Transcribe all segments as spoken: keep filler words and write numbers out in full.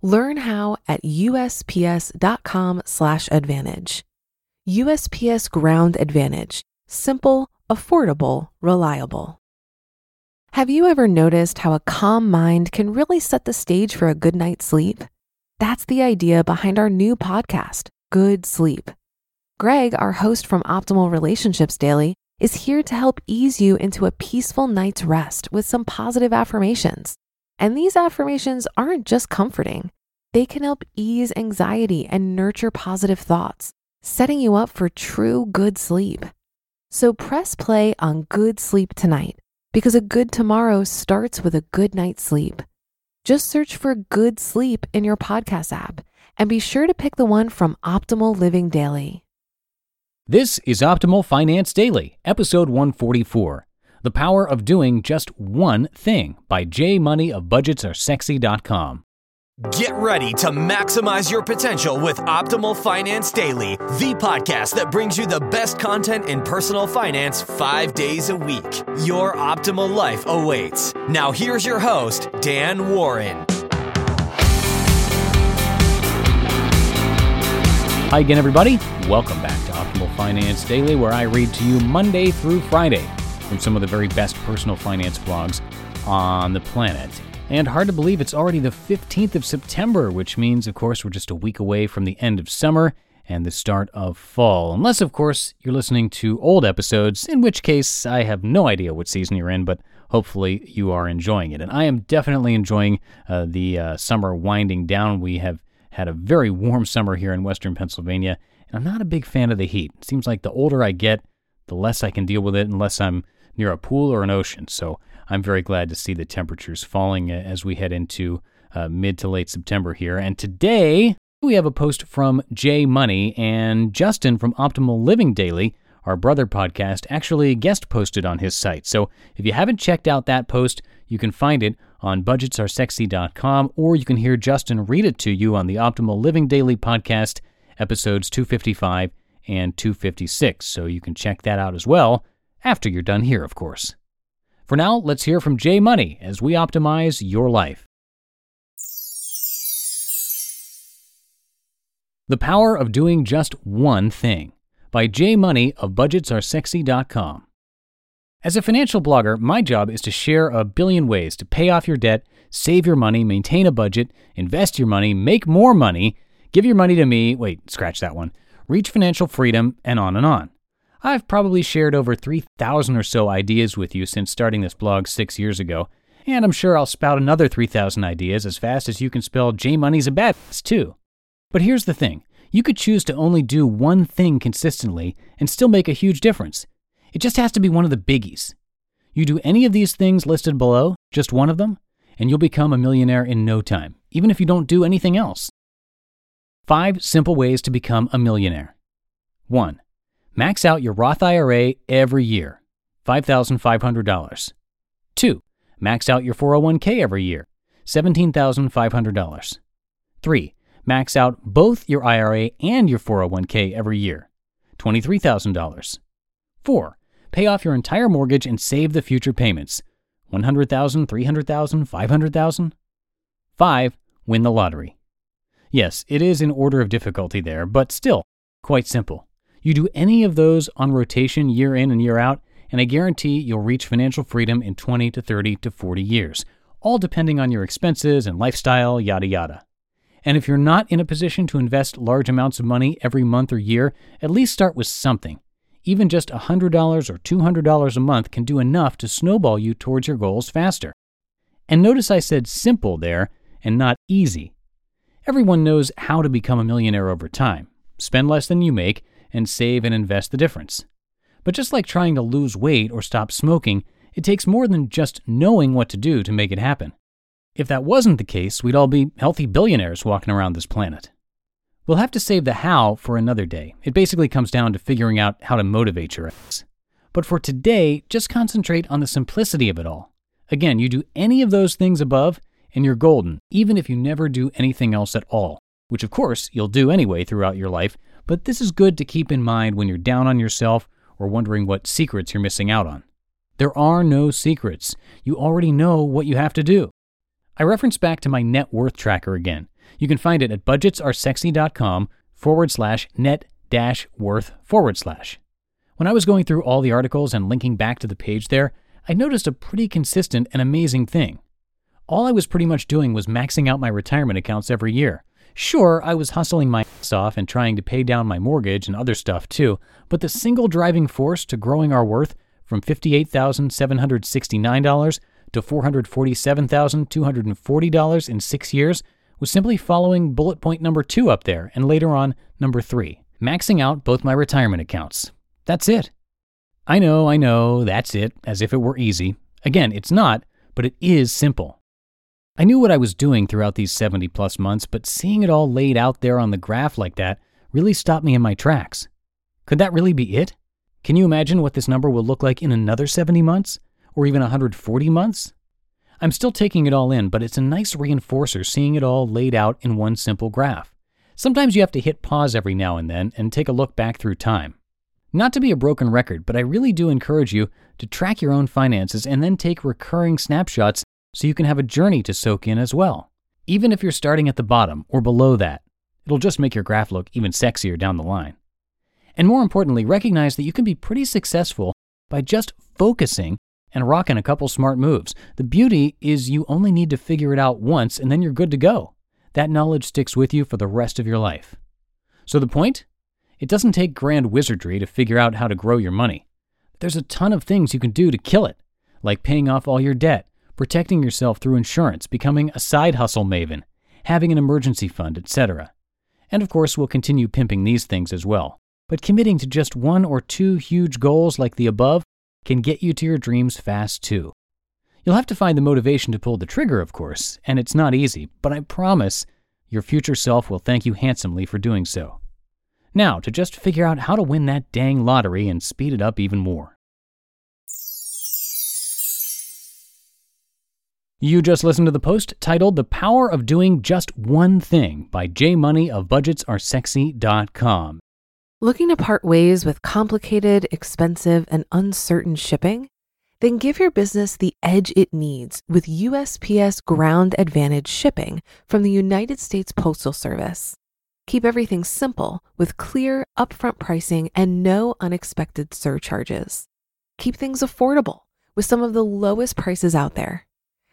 Learn how at U S P S dot com slash advantage. U S P S Ground Advantage. Simple, affordable, reliable. Have you ever noticed how a calm mind can really set the stage for a good night's sleep? That's the idea behind our new podcast, Good Sleep. Greg, our host from Optimal Relationships Daily, is here to help ease you into a peaceful night's rest with some positive affirmations. And these affirmations aren't just comforting. They can help ease anxiety and nurture positive thoughts, setting you up for true good sleep. So press play on Good Sleep tonight, because a good tomorrow starts with a good night's sleep. Just search for Good Sleep in your podcast app and be sure to pick the one from Optimal Living Daily. This is Optimal Finance Daily, episode one forty-four. The Power of Doing Just One Thing by J. Money of Budgets Are Sexy dot com. Get ready to maximize your potential with Optimal Finance Daily, the podcast that brings you the best content in personal finance five days a week. Your optimal life awaits. Now here's your host, Dan Warren. Hi again, everybody. Welcome back to Optimal Finance Daily, where I read to you Monday through Friday from some of the very best personal finance blogs on the planet. And hard to believe it's already the fifteenth of September, which means, of course, we're just a week away from the end of summer and the start of fall. Unless, of course, you're listening to old episodes, in which case I have no idea what season you're in, but hopefully you are enjoying it. And I am definitely enjoying uh, the uh, summer winding down. We have had a very warm summer here in western Pennsylvania, and I'm not a big fan of the heat. It seems like the older I get, the less I can deal with it unless I'm near a pool or an ocean. So I'm very glad to see the temperatures falling as we head into uh, mid to late September here. And today we have a post from J. Money and Justin from Optimal Living Daily, our brother podcast, actually guest posted on his site. So if you haven't checked out that post, you can find it on budgets are sexy dot com, or you can hear Justin read it to you on the Optimal Living Daily podcast, episodes two fifty-five and two fifty-six. So you can check that out as well after you're done here, of course. For now, let's hear from J. Money as we optimize your life. The Power of Doing Just One Thing by J. Money of budgets are sexy dot com. As a financial blogger, my job is to share a billion ways to pay off your debt, save your money, maintain a budget, invest your money, make more money, give your money to me, wait, scratch that one, reach financial freedom, and on and on. I've probably shared over three thousand or so ideas with you since starting this blog six years ago, and I'm sure I'll spout another three thousand ideas as fast as you can spell J. Money's a badass too. But here's the thing. You could choose to only do one thing consistently and still make a huge difference. It just has to be one of the biggies. You do any of these things listed below, just one of them, and you'll become a millionaire in no time, even if you don't do anything else. Five simple ways to become a millionaire. One. Max out your Roth I R A every year, five thousand five hundred dollars. Two, max out your four oh one k every year, seventeen thousand five hundred dollars. Three, max out both your I R A and your four oh one k every year, twenty-three thousand dollars. Four, pay off your entire mortgage and save the future payments, one hundred thousand dollars, three hundred thousand dollars, five hundred thousand dollars. Five, win the lottery. Yes, it is in order of difficulty there, but still quite simple. You do any of those on rotation year in and year out, and I guarantee you'll reach financial freedom in twenty to thirty to forty years, all depending on your expenses and lifestyle, yada yada. And if you're not in a position to invest large amounts of money every month or year, at least start with something. Even just one hundred dollars or two hundred dollars a month can do enough to snowball you towards your goals faster. And notice I said simple there and not easy. Everyone knows how to become a millionaire over time. Spend less than you make, and save and invest the difference. But just like trying to lose weight or stop smoking, it takes more than just knowing what to do to make it happen. If that wasn't the case, we'd all be healthy billionaires walking around this planet. We'll have to save the how for another day. It basically comes down to figuring out how to motivate your ass. But for today, just concentrate on the simplicity of it all. Again, you do any of those things above, and you're golden, even if you never do anything else at all, which of course you'll do anyway throughout your life, but this is good to keep in mind when you're down on yourself or wondering what secrets you're missing out on. There are no secrets. You already know what you have to do. I reference back to my net worth tracker again. You can find it at budgets are sexy dot com forward slash net dash worth forward slash. When I was going through all the articles and linking back to the page there, I noticed a pretty consistent and amazing thing. All I was pretty much doing was maxing out my retirement accounts every year. Sure, I was hustling my ass off and trying to pay down my mortgage and other stuff too, but the single driving force to growing our worth from fifty-eight thousand seven hundred sixty-nine dollars to four hundred forty-seven thousand two hundred forty dollars in six years was simply following bullet point number two up there and later on number three, maxing out both my retirement accounts. That's it. I know, I know, that's it, as if it were easy. Again, it's not, but it is simple. I knew what I was doing throughout these seventy plus months, but seeing it all laid out there on the graph like that really stopped me in my tracks. Could that really be it? Can you imagine what this number will look like in another seventy months? Or even one hundred forty months? I'm still taking it all in, but it's a nice reinforcer seeing it all laid out in one simple graph. Sometimes you have to hit pause every now and then and take a look back through time. Not to be a broken record, but I really do encourage you to track your own finances and then take recurring snapshots so you can have a journey to soak in as well. Even if you're starting at the bottom or below that, it'll just make your graph look even sexier down the line. And more importantly, recognize that you can be pretty successful by just focusing and rocking a couple smart moves. The beauty is you only need to figure it out once and then you're good to go. That knowledge sticks with you for the rest of your life. So the point? It doesn't take grand wizardry to figure out how to grow your money. There's a ton of things you can do to kill it, like paying off all your debt, protecting yourself through insurance, becoming a side hustle maven, having an emergency fund, et cetera. And of course, we'll continue pimping these things as well. But committing to just one or two huge goals like the above can get you to your dreams fast too. You'll have to find the motivation to pull the trigger, of course, and it's not easy, but I promise your future self will thank you handsomely for doing so. Now, to just figure out how to win that dang lottery and speed it up even more. You just listened to the post titled The Power of Doing Just One Thing by J. Money of budgets are sexy dot com. Looking to part ways with complicated, expensive, and uncertain shipping? Then give your business the edge it needs with U S P S Ground Advantage shipping from the United States Postal Service. Keep everything simple with clear, upfront pricing and no unexpected surcharges. Keep things affordable with some of the lowest prices out there.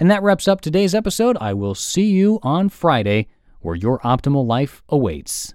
And that wraps up today's episode. I will see you on Friday, where your optimal life awaits.